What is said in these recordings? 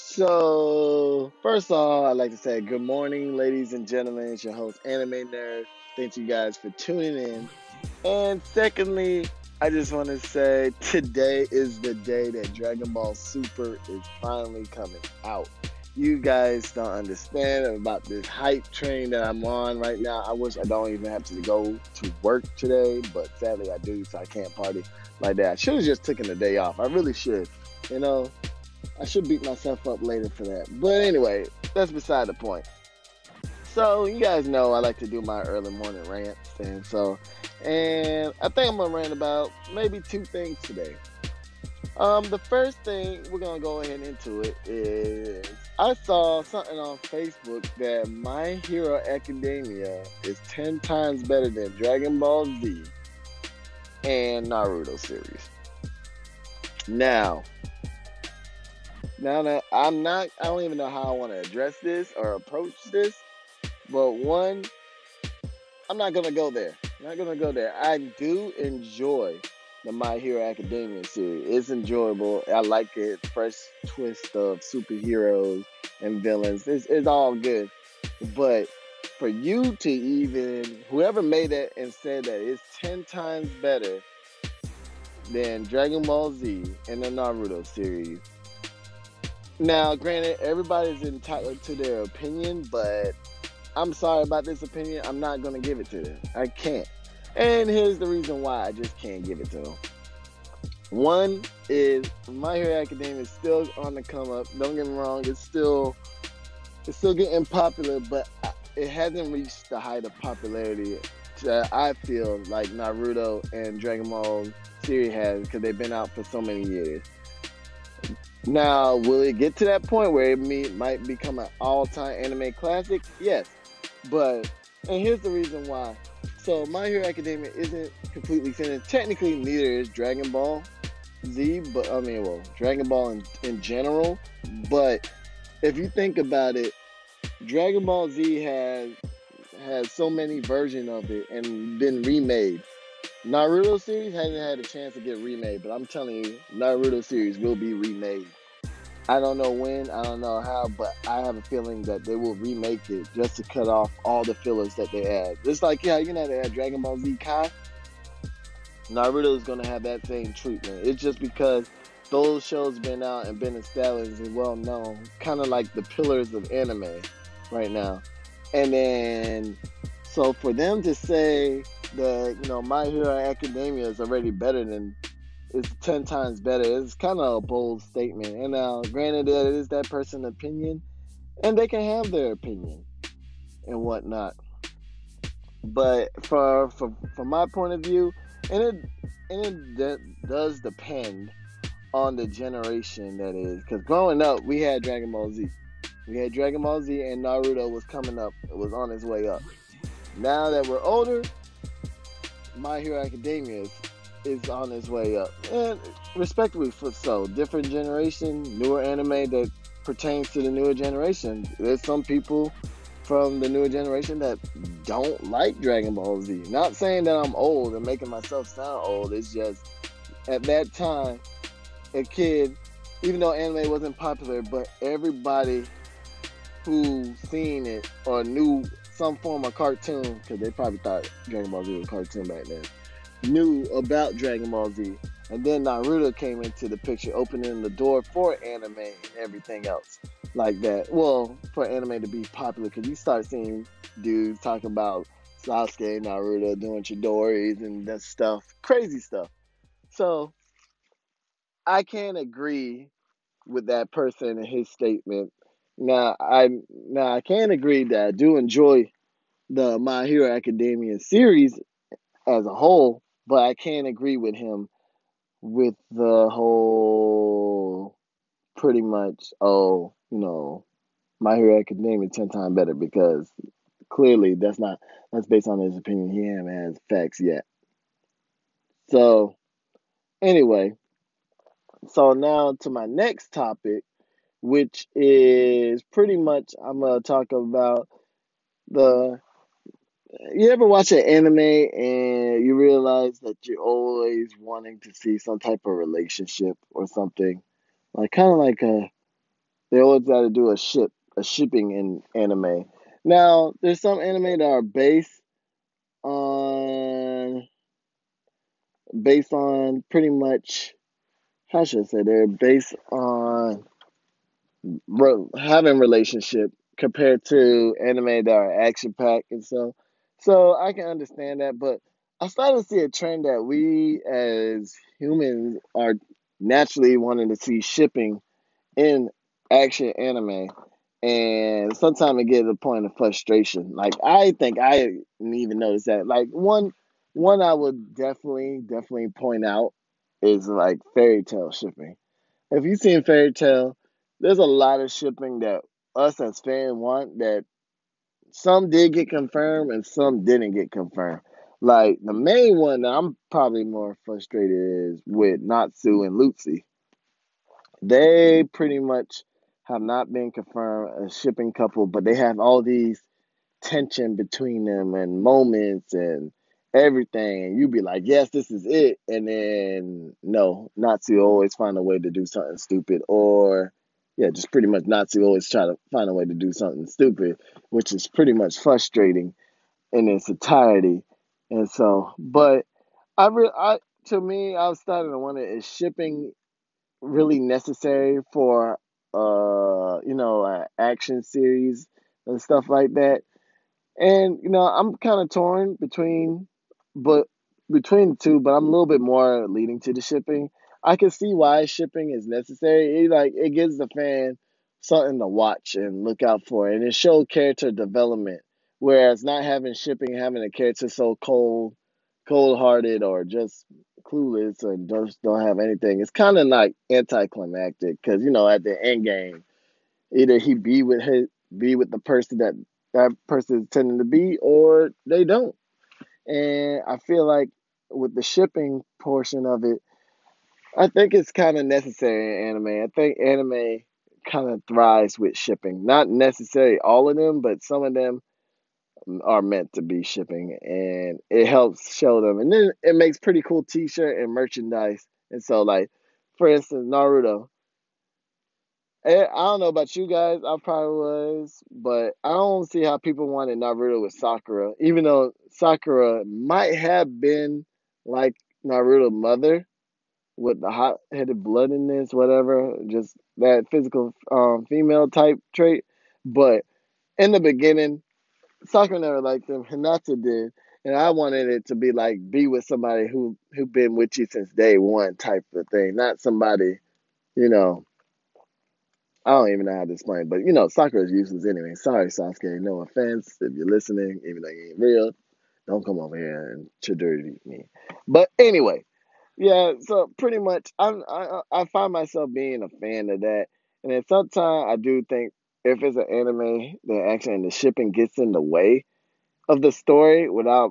So, first of all, I'd like to say good morning, ladies and gentlemen. It's your host, Anime Nerd. Thank you guys for tuning in. And secondly, I just want to say today is the day that Dragon Ball Super is finally coming out. You guys don't understand about this hype train that I'm on right now. I wish I don't even have to go to work today, but sadly I do, so I can't party like that. I should have just taken the day off. I really should. You know, I should beat myself up later for that. But anyway, that's beside the point. So, you guys know I like to do my early morning rants, and I think I'm going to rant about maybe two things today. The first thing, we're going to go ahead into it, is I saw something on Facebook that My Hero Academia is 10 times better than Dragon Ball Z and Naruto series. Now, I don't even know how I want to address this or approach this, but one, I'm not going to go there. I do enjoy the My Hero Academia series. It's enjoyable. I like it. Fresh twist of superheroes and villains. It's all good. But for you to even, whoever made that and said that it's 10 times better than Dragon Ball Z and the Naruto series. Now, granted, everybody's entitled to their opinion, but I'm sorry about this opinion. I'm not going to give it to them. I can't. And here's the reason why I just can't give it to them. One is My Hero Academia is still on the come up. Don't get me wrong. It's still getting popular, but it hasn't reached the height of popularity that I feel like Naruto and Dragon Ball series has, because they've been out for so many years. Now, will it get to that point where it might become an all-time anime classic? Yes. But, and here's the reason why. So, My Hero Academia isn't completely finished. Technically, neither is Dragon Ball Z, but, Dragon Ball in general. But, if you think about it, Dragon Ball Z has so many versions of it and been remade. Naruto series hasn't had a chance to get remade, but I'm telling you, Naruto series will be remade. I don't know when, I don't know how, but I have a feeling that they will remake it just to cut off all the fillers that they add. Just like, they had Dragon Ball Z Kai. Naruto is going to have that same treatment. It's just because those shows been out and been established and well known, kind of like the pillars of anime right now. And then, so for them to say that, My Hero Academia is already better than, it's 10 times better. It's kind of a bold statement. And now, granted, that it is that person's opinion, and they can have their opinion and whatnot. But from my point of view, and it does depend on the generation that is. Because growing up, we had Dragon Ball Z. We had Dragon Ball Z, and Naruto was coming up. It was on its way up. Now that we're older, My Hero Academia is on its way up, and respectively for so. Different generation, newer anime that pertains to the newer generation. There's some people from the newer generation that don't like Dragon Ball Z. Not saying that I'm old and making myself sound old. It's just at that time, a kid, even though anime wasn't popular, but everybody who seen it or knew some form of cartoon, because they probably thought Dragon Ball Z was a cartoon back then, knew about Dragon Ball Z. And then Naruto came into the picture, opening the door for anime and everything else like that. Well, for anime to be popular, because you start seeing dudes talking about Sasuke, Naruto, doing Chidoris and that stuff, crazy stuff. So, I can't agree with that person and his statement. Now I can agree that I do enjoy the My Hero Academia series as a whole, but I can't agree with him with the whole pretty much, My Hero Academia 10 times better, because clearly that's based on his opinion. He hasn't had facts yet. So anyway, so now to my next topic, which is pretty much, I'm going to talk about you ever watch an anime and you realize that you're always wanting to see some type of relationship or something? Like, kind of like a They always got to do a shipping in anime. Now, there's some anime that are based on pretty much, how should I say, they're based on having relationship compared to anime that are action-packed and stuff. So I can understand that, but I started to see a trend that we as humans are naturally wanting to see shipping in action anime, and sometimes it gets to the point of frustration. Like, I think I didn't even notice that. Like, one I would definitely point out is, like, Fairy Tail shipping. If you've seen Fairy Tail, there's a lot of shipping that us as fans want that some did get confirmed and some didn't get confirmed. Like, the main one that I'm probably more frustrated is with Natsu and Lucy. They pretty much have not been confirmed a shipping couple, but they have all these tension between them and moments and everything, and you'd be like, yes, this is it, and then no, Natsu always find a way to do something stupid, or yeah, just pretty much Natsu always try to find a way to do something stupid, which is pretty much frustrating in its entirety. And so, but I was starting to wonder, is shipping really necessary for an action series and stuff like that? And I'm kind of torn between the two, but I'm a little bit more leaning to the shipping. I can see why shipping is necessary. It gives the fan something to watch and look out for, and it shows character development. Whereas not having shipping, having a character so cold-hearted or just clueless or just don't have anything, it's kind of like anticlimactic. Because at the end game, either he be with the person that person is tending to be, or they don't. And I feel like with the shipping portion of it, I think it's kind of necessary in anime. I think anime kind of thrives with shipping. Not necessarily all of them, but some of them are meant to be shipping, and it helps show them. And then it makes pretty cool t-shirt and merchandise. And so, like, for instance, Naruto. I don't know about you guys, I probably was, but I don't see how people wanted Naruto with Sakura, even though Sakura might have been like Naruto's mother with the hot-headed bloodiness, whatever, just that physical female type trait. But in the beginning, Sakura never liked him, Hinata did, and I wanted it to be like, be with somebody who been with you since day one type of thing, not somebody, I don't even know how to explain it, but Sakura is useless anyway. Sorry, Sasuke, no offense if you're listening, even though you ain't real, don't come over here and Chidori me. But anyway, yeah, so pretty much I find myself being a fan of that, and then sometimes I do think, if it's an anime, the action and the shipping gets in the way of the story without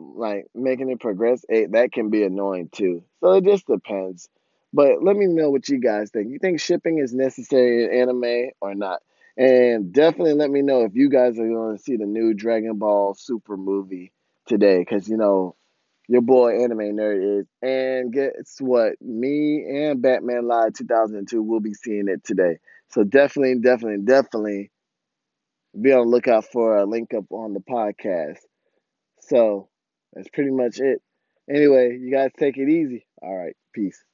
making it progress, that can be annoying too. So it just depends. But let me know what you guys think. You think shipping is necessary in anime or not? And definitely let me know if you guys are going to see the new Dragon Ball Super movie today, because your boy Anime Nerd is. And guess what? Me and Batman Live 2002 will be seeing it today. So definitely. Be on the lookout for a link up on the podcast. So that's pretty much it. Anyway, you guys take it easy. All right, peace.